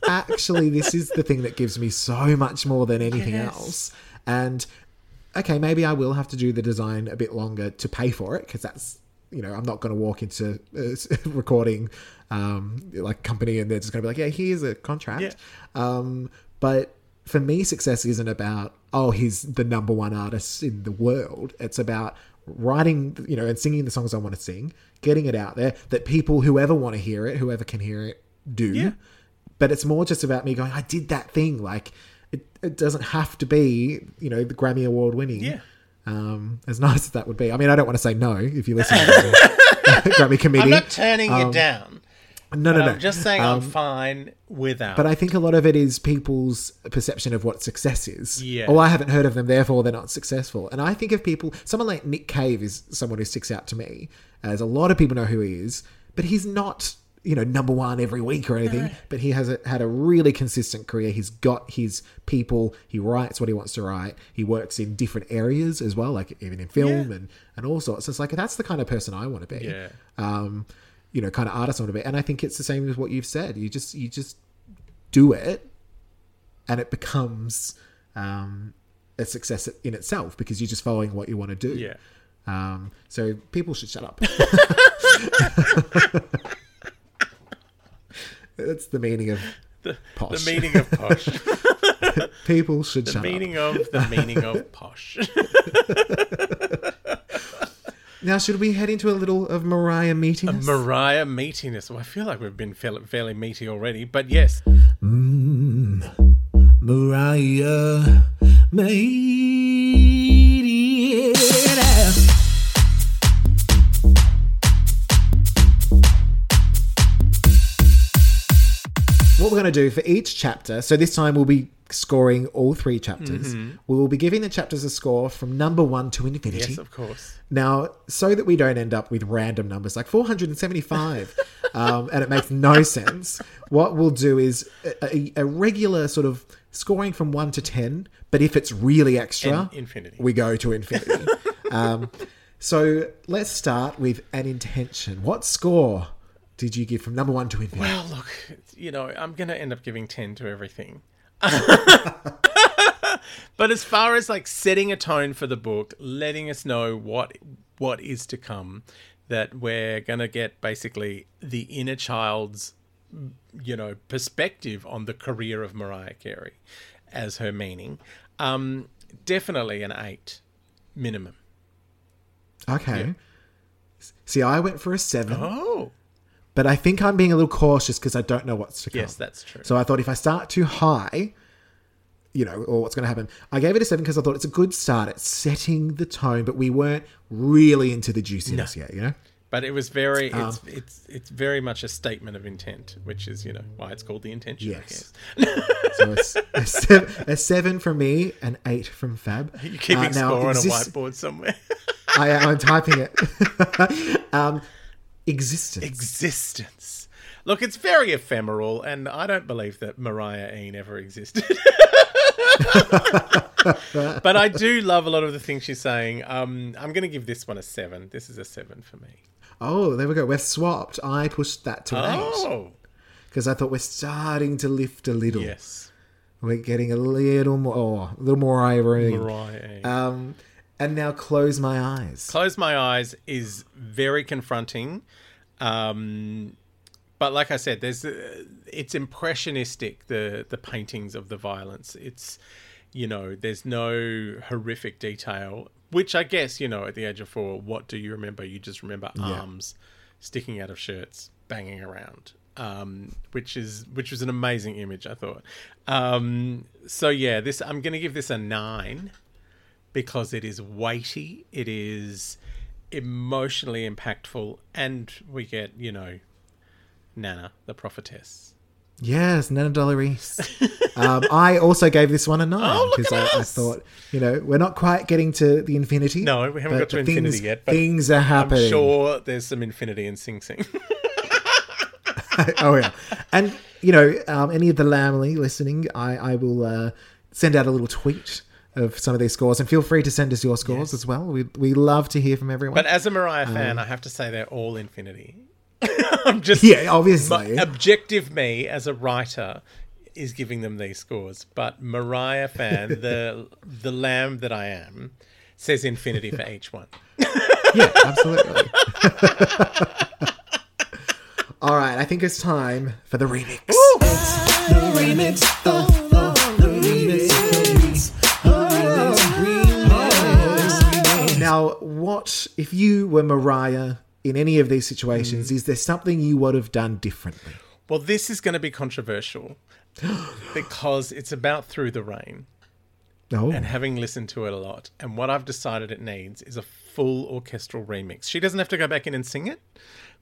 Actually, this is the thing that gives me so much more than anything yes. else. And okay, maybe I will have to do the design a bit longer to pay for it because that's, you know, I'm not going to walk into uh, recording um, like company and they're just going to be like, yeah, here's a contract. Yeah. Um, but for me, success isn't about, oh, he's the number one artist in the world. It's about writing, you know, and singing the songs I want to sing, getting it out there that people, whoever want to hear it, whoever can hear it, do. Yeah. But it's more just about me going, I did that thing. Like, it, it doesn't have to be, you know, the Grammy Award winning. Yeah. Um, as nice as that would be. I mean, I don't want to say no if you listen to the Grammy committee. I'm not turning um, you down. No, no, no. I'm just saying um, I'm fine without. But I think a lot of it is people's perception of what success is. Yeah. Oh, I haven't heard of them, therefore they're not successful. And I think of people, someone like Nick Cave is someone who sticks out to me, as a lot of people know who he is, but he's not... you know, number one every week or anything, no. but he has a, had a really consistent career. He's got his people. He writes what he wants to write. He works in different areas as well, like even in film yeah. and, and all sorts. It's like, that's the kind of person I want to be, yeah. um, you know, kind of artist I want to be. And I think it's the same as what you've said. You just, you just do it, and it becomes um, a success in itself because you're just following what you want to do. Yeah. Um, so people should shut up. That's the meaning of the, posh. The meaning of posh. People should the shut meaning up. Of, the meaning of posh. Now, should we head into a little of Mariah meatiness? A Mariah meatiness. Well, I feel like we've been fairly meaty already, but yes. Mm, Mariah made it out. What we're going to do for each chapter, so this time we'll be scoring all three chapters. Mm-hmm. We will be giving the chapters a score from number one to infinity. Yes, of course. Now, so that we don't end up with random numbers like four hundred seventy-five um, and it makes no sense, what we'll do is a, a regular sort of scoring from one to ten, but if it's really extra, In- infinity. we go to infinity. um, so let's start with An Intention. What score did you give from number one to infinity? Well, look, you know, I'm going to end up giving ten to everything. But as far as like setting a tone for the book, letting us know what what is to come, that we're going to get basically the inner child's, you know, perspective on the career of Mariah Carey as her meaning, um, definitely an eight minimum. Okay. Yeah. See, I went for a seven. Oh. But I think I'm being a little cautious because I don't know what's to come. Yes, that's true. So I thought if I start too high, you know, or what's going to happen. I gave it a seven because I thought it's a good start. It's setting the tone, but we weren't really into the juiciness no. yet, you know? But it was very, um, it's, it's it's very much a statement of intent, which is, you know, why it's called The Intention, yes. I guess. So a, a, seven, a seven from me, an eight from Fab. You're keeping uh, score on exist- a whiteboard somewhere. I, I'm typing it. um Existence. Existence. Look, it's very ephemeral, and I don't believe that Mariah Ean ever existed. But I do love a lot of the things she's saying. Um, I'm going to give this one a seven. This is a seven for me. Oh, there we go. We're swapped. I pushed that to an oh. eight. Because I thought we're starting to lift a little. Yes. We're getting a little more, oh, a little more Mariah. Mariah Ean. Um, And now Close My Eyes. Close My Eyes is very confronting. Um, but like I said, there's uh, it's impressionistic, the the paintings of the violence. It's, you know, there's no horrific detail, which I guess, you know, at the age of four, what do you remember? You just remember yeah. arms sticking out of shirts, banging around, um, which is which was an amazing image, I thought. Um, so, yeah, this I'm going to give this a nine. Because it is weighty, it is emotionally impactful, and we get, you know, Nana, the prophetess. Yes, Nana Della Reese. um, I also gave this one a nine because oh, I, I thought, you know, we're not quite getting to the infinity. No, we haven't got to infinity things, yet. But things are happening. I'm sure there's some infinity in Sing Sing. Oh, yeah. And, you know, um, any of the Lamley listening, I, I will uh, send out a little tweet of some of these scores, and feel free to send us your scores yes. as well. We we love to hear from everyone. But as a Mariah fan, um, I have to say they're all infinity. I'm just yeah, obviously. Objective me as a writer is giving them these scores, but Mariah fan, the the lamb that I am, says infinity for each one. Yeah, absolutely. All right, I think it's time for the remix. Ooh. The remix. The, the, the remix. Now, what, if you were Mariah in any of these situations, mm. is there something you would have done differently? Well, this is going to be controversial because it's about Through the Rain oh. and having listened to it a lot. And what I've decided it needs is a full orchestral remix. She doesn't have to go back in and sing it,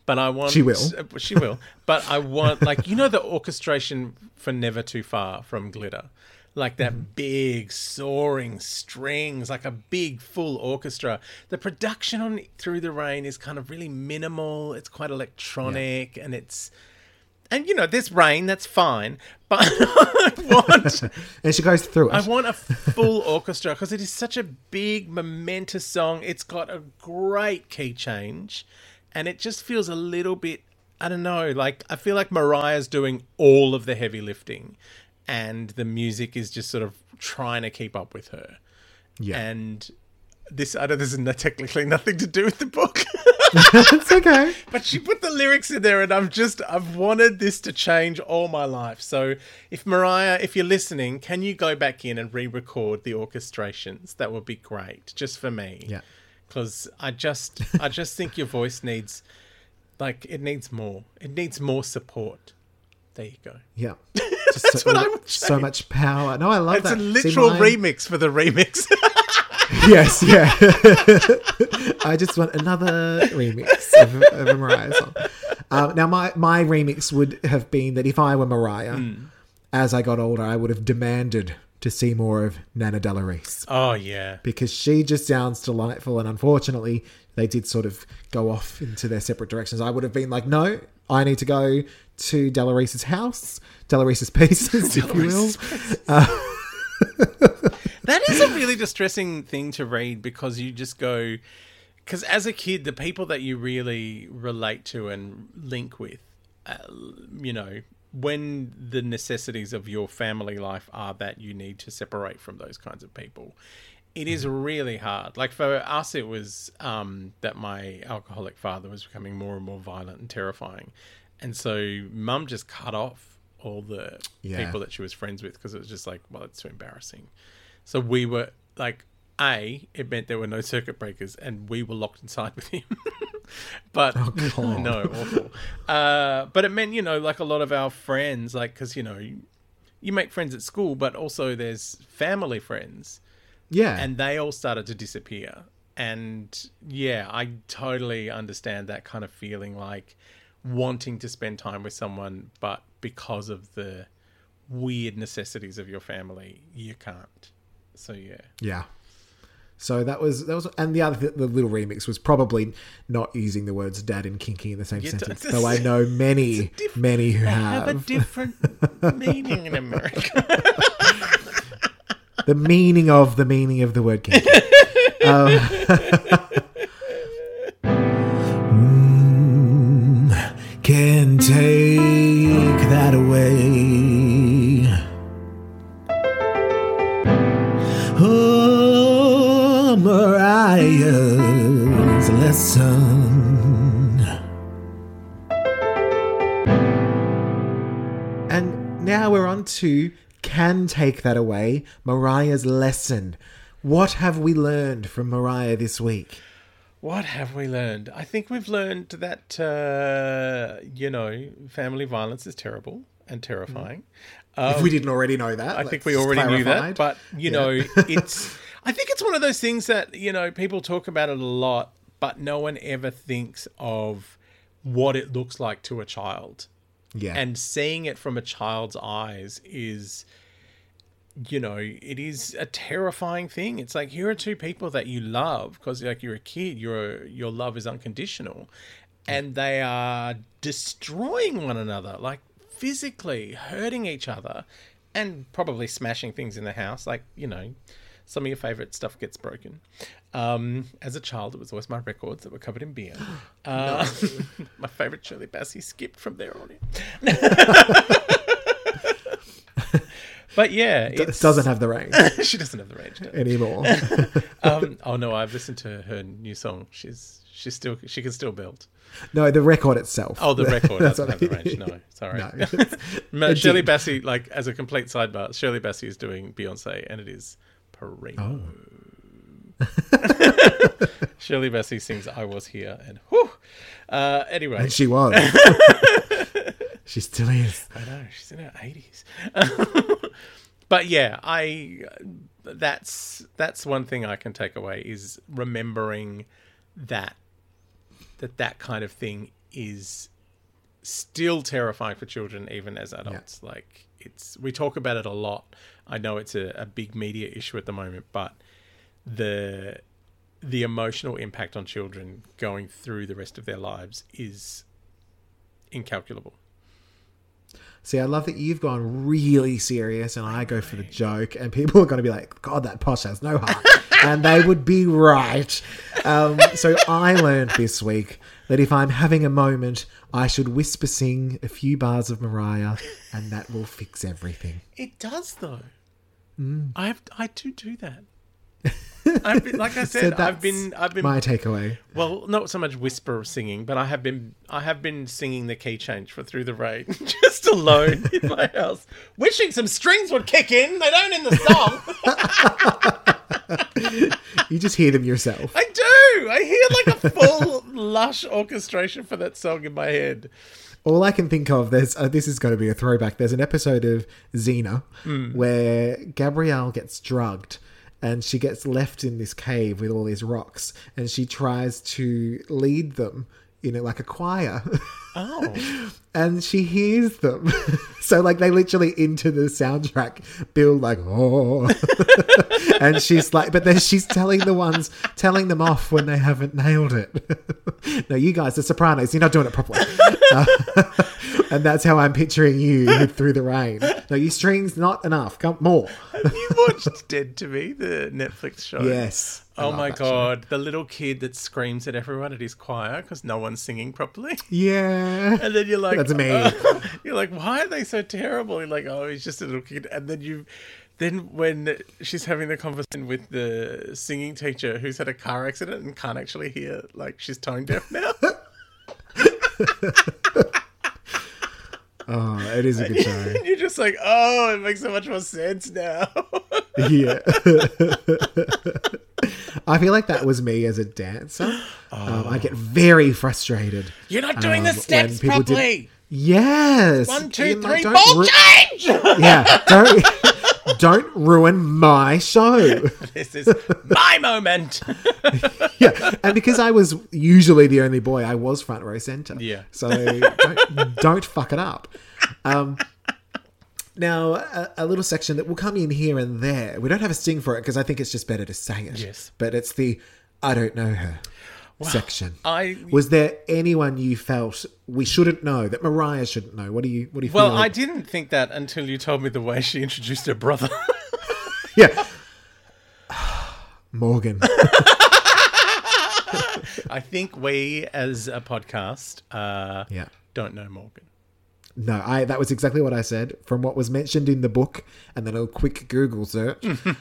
but I want... She will. She will. But I want, like, you know, the orchestration for Never Too Far from Glitter. Like that big soaring strings, like a big full orchestra. The production on Through the Rain is kind of really minimal. It's quite electronic yeah. and it's... And, you know, there's rain, that's fine. But I want... and she goes through it. I want a full orchestra because it is such a big, momentous song. It's got a great key change and it just feels a little bit I don't know, like, I feel like Mariah's doing all of the heavy lifting and the music is just sort of trying to keep up with her. Yeah. And this, I know this is technically nothing to do with the book. It's okay. But she put the lyrics in there and I'm just, I've wanted this to change all my life. So if Mariah, if you're listening, can you go back in and re-record the orchestrations? That would be great, just for me. Yeah. Because I just, I just think your voice needs, like, it needs more. It needs more support. There you go. Yeah. Just That's so, what I would say. So much power. No, I love it's that. It's a literal See, my... remix for the remix. Yes, yeah. I just want another remix of, of a Mariah song. Um, now, my, my remix would have been that if I were Mariah, mm. as I got older, I would have demanded to see more of Nana Della Reese. Oh, yeah. Because she just sounds delightful. And unfortunately, they did sort of go off into their separate directions. I would have been like, no, I need to go to Della Reese's house, Della Reese's pieces, if you will. Uh, That is a really distressing thing to read because you just go... Because as a kid, the people that you really relate to and link with, uh, you know, when the necessities of your family life are that you need to separate from those kinds of people, it is really hard. Like for us, it was um, that my alcoholic father was becoming more and more violent and terrifying. And so mum just cut off all the yeah. people that she was friends with because it was just like, well, it's too embarrassing. So we were like, A, it meant there were no circuit breakers and we were locked inside with him. But oh, I know, awful. Uh, but it meant, you know, like a lot of our friends, like, because, you know, you, you make friends at school, but also there's family friends. Yeah. And they all started to disappear. And yeah, I totally understand that kind of feeling, like wanting to spend time with someone, but because of the weird necessities of your family, you can't. So yeah, yeah. So that was that was, and the other th- the little remix was probably not using the words "dad" and "kinky" in the same you sentence. Though I know many, diff- many who have. They have a different meaning in America. The meaning of the meaning of the word "kinky." um, mm, can take that away. Oh, Mariah's lesson. And now we're on to Can Take That Away, Mariah's lesson. What have we learned from Mariah this week? What have we learned? I think we've learned that, uh, you know, family violence is terrible and terrifying. Mm. Um, if we didn't already know that. I think we already clarified. knew that. But, you yeah. know, it's... I think it's one of those things that, you know, people talk about it a lot, but no one ever thinks of what it looks like to a child. Yeah. And seeing it from a child's eyes is, you know, it is a terrifying thing. It's like, here are two people that you love because, like, you're a kid, your your love is unconditional. And they are destroying one another. Like, physically hurting each other and probably smashing things in the house. Like, you know, some of your favourite stuff gets broken. Um, as a child, it was always my records that were covered in beer. Uh, no. My favourite Shirley Bassey skipped from there on in. But yeah. It doesn't have the range. She doesn't have the range anymore. um, oh, no, I've listened to her new song. She's she's still She can still build. No, the record itself. Oh, the record doesn't have the range. No, sorry. No, Shirley Bassey, like, as a complete sidebar, Shirley Bassey is doing Beyonce and it is Perino. Oh. Shirley Bassey sings I Was Here and whew. Uh, anyway. And she was. She still is. I know, she's in her eighties. But yeah, I that's that's one thing I can take away is remembering that that that kind of thing is still terrifying for children, even as adults. Yeah. Like it's, we talk about it a lot. I know it's a, a big media issue at the moment, but the, the emotional impact on children going through the rest of their lives is incalculable. See, I love that you've gone really serious and I go for the joke and people are going to be like, God, that Posh has no heart. And they would be right. Um, so I learned this week that if I'm having a moment, I should whisper sing a few bars of Mariah and that will fix everything. It does, though. Mm. I have, I do do that. I've been, like I said, so I've been, I've been my takeaway. Well, not so much whisper singing, but I have been, I have been singing the key change for "Through the Rain" just alone in my house, wishing some strings would kick in. They don't in the song. You just hear them yourself. I do. I hear like a full lush orchestration for that song in my head. All I can think of, there's uh, this is going to be a throwback. There's an episode of Xena mm. where Gabrielle gets drugged. And she gets left in this cave with all these rocks, and she tries to lead them, you know, like a choir. Oh. And she hears them. So, like, they literally into the soundtrack build, like, oh. And she's like, but then she's telling the ones, telling them off when they haven't nailed it. No, you guys, the Sopranos, you're not doing it properly. Uh, and that's how I'm picturing you Through the Rain. No, your string's not enough. Come more. Have you watched Dead to Me, the Netflix show? Yes. I oh my God. Show. The little kid that screams at everyone at his choir because no one's singing properly. Yeah. And then you're like, that's me. Oh. You're like, why are they so terrible? You're like, oh, he's just a little kid. And then you, then when she's having the conversation with the singing teacher who's had a car accident and can't actually hear, like, she's tone deaf now. Oh, it is a good show. You're just like, oh, it makes so much more sense now. Yeah. I feel like that was me as a dancer. Oh. Um, I get very frustrated. You're not doing um, the steps properly. Did... Yes. One, two, and three, like, ball ru- change. Yeah. Don't, don't ruin my show. This is my moment. Yeah. And because I was usually the only boy, I was front row center. Yeah. So don't, don't fuck it up. Um, Now, a, a little section that will come in here and there. We don't have a sting for it because I think it's just better to say it. Yes. But it's the I don't know her wow. section. I Was there anyone you felt we shouldn't know, that Mariah shouldn't know? What do you What do you well, feel? Well, like? I didn't think that until you told me the way she introduced her brother. Yeah. Morgan. I think we, as a podcast, uh, yeah. don't know Morgan. No, I that was exactly what I said. From what was mentioned in the book and then a quick Google search, um,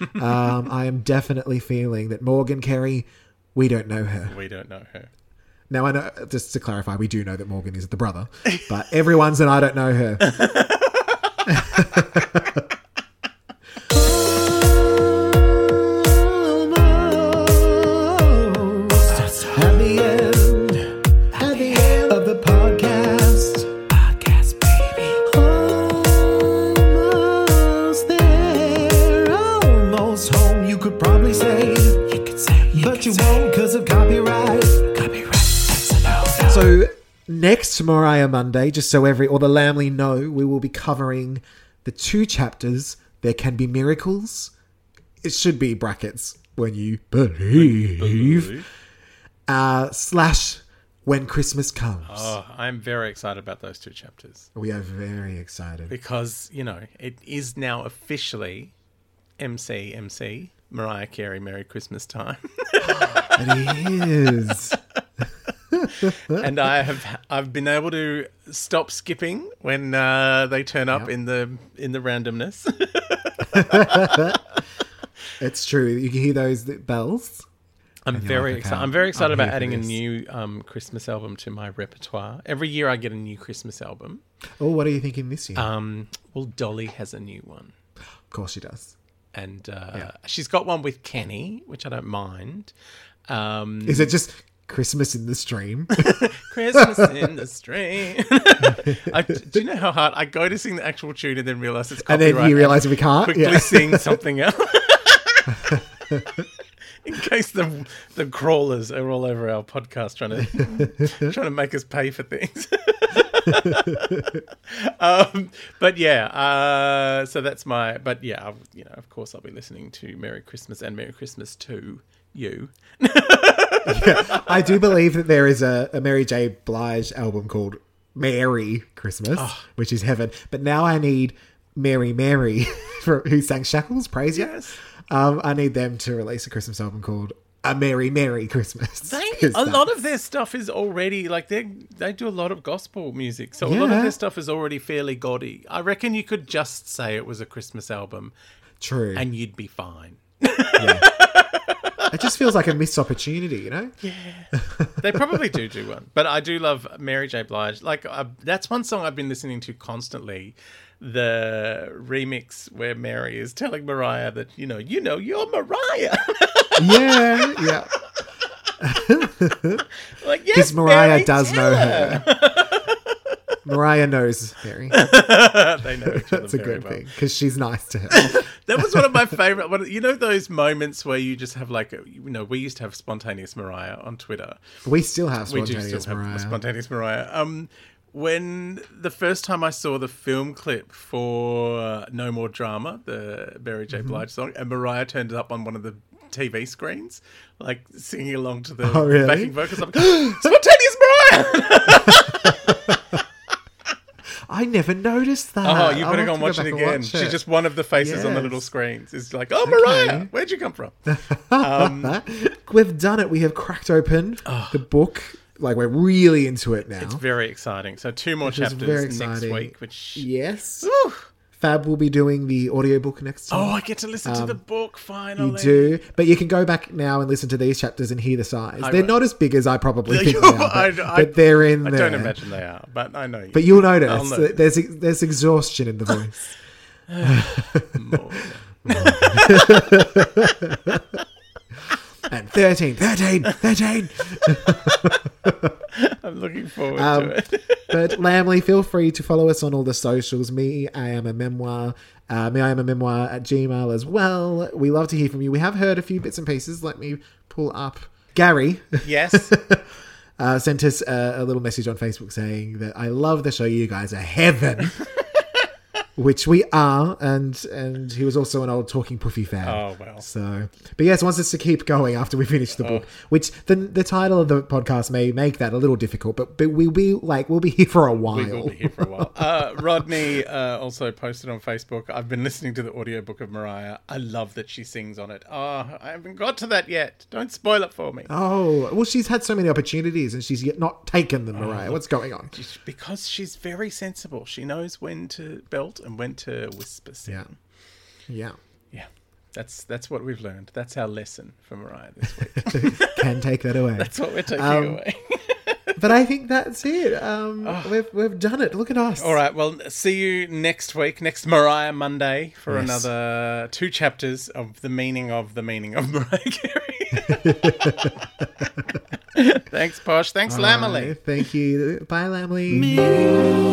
I am definitely feeling that Morgan Carey, we don't know her. We don't know her. Now, I know, just to clarify, we do know that Morgan is the brother, but everyone's an I don't know her. Next Mariah Monday, just so every, or the Lamley know, we will be covering the two chapters, There Can Be Miracles. It should be brackets, When You Believe, believe. Uh, slash When Christmas Comes. Oh, I'm very excited about those two chapters. We are very excited. Because, you know, it is now officially M C M C, Mariah Carey, Merry Christmas time. It is. And I have I've been able to stop skipping when uh, they turn up yep. in the in the randomness. It's true. You can hear those bells. I'm very like, okay, excited. I'm very excited I'm about adding a new um, Christmas album to my repertoire. Every year I get a new Christmas album. Oh, what are you thinking this year? Um, well, Dolly has a new one. Of course she does. And uh, yeah. she's got one with Kenny, which I don't mind. Um, Is it just Christmas in the Stream? Christmas in the Stream. I, do you know how hard I go to sing the actual tune and then realise it's copyright? And then you realise we can't quickly yeah. sing something else. In case the the crawlers are all over our podcast trying to trying to make us pay for things. um, but yeah, uh, so that's my. But yeah, I'll, you know, of course, I'll be listening to Merry Christmas and Merry Christmas to you. Yeah, I do believe that there is a, a Mary J. Blige album called Merry Christmas, oh. which is heaven. But now I need Mary Mary, for, who sang Shackles, praise yes. you. Um, I need them to release a Christmas album called a Merry, Merry Christmas. They, a that. lot of their stuff is already, like, they they do a lot of gospel music. So yeah. a lot of their stuff is already fairly gaudy. I reckon you could just say it was a Christmas album. True. And you'd be fine. Yeah. It just feels like a missed opportunity, you know? Yeah. They probably do do one. But I do love Mary J. Blige. Like, uh, that's one song I've been listening to constantly. The remix where Mary is telling Mariah that, you know, you know, you're Mariah. Yeah, yeah. Like, yes, because Mariah Mary does know her. Mariah knows Mary. They know each other. That's a good well. thing, because she's nice to her. That was one of my favourite... One, you know those moments where you just have like... You know, we used to have Spontaneous Mariah on Twitter. We still have Spontaneous Mariah. We do still Mariah. have Spontaneous Mariah. Um, when the first time I saw the film clip for No More Drama, the Mary J. Mm-hmm. Blige song, and Mariah turned it up on one of the T V screens, like singing along to the oh, really? backing vocals. I'm like, Spontaneous Mariah! I never noticed that. Oh, you've got to go and watch it again. She's just one of the faces yes. on the little screens. It's like, oh, Mariah, okay. Where'd you come from? um, We've done it. We have cracked open oh, the book. Like, we're really into it now. It's very exciting. So two more which chapters next week. Which Yes. Whew. Fab will be doing the audiobook next time. Oh, I get to listen um, to the book finally. You do. But you can go back now and listen to these chapters and hear the size. I they're won't. not as big as I probably think they are. But, I, I, but they're in I there. I don't imagine they are, but I know you. But you'll notice. I'll notice. There's there's exhaustion in the voice. Morgan. And thirteen, thirteen, thirteen. I'm looking forward um, to it. But Lamley, feel free to follow us on all the socials. Me, I Am a Memoir. Uh, me, I Am a Memoir at Gmail as well. We love to hear from you. We have heard a few bits and pieces. Let me pull up. Gary. Yes. uh, sent us a, a little message on Facebook saying that I love the show. You guys are heaven. Which we are, and and he was also an old Talking Puffy fan. Oh, well. So, but yes, wants us to keep going after we finish the oh. book, which the the title of the podcast may make that a little difficult, but, but we'll be like, we'll be here for a while. We will be here for a while. uh, Rodney uh, also posted on Facebook, I've been listening to the audiobook of Mariah. I love that she sings on it. Oh, I haven't got to that yet. Don't spoil it for me. Oh, well, she's had so many opportunities and she's yet not taken them, Mariah. Oh, what's going on? Because she's very sensible. She knows when to belt and went to whisper sing. Yeah. Yeah. Yeah. That's that's what we've learned. That's our lesson from Mariah this week. Can take that away. That's what we're taking um, away. But I think that's it. Um, oh. We've we've done it. Look at us. All right. Well, see you next week, next Mariah Monday, for yes. another two chapters of The Meaning of the Meaning of Mariah Carey. Thanks, Posh. Thanks, Lamely. Right. Thank you. Bye, Lamely.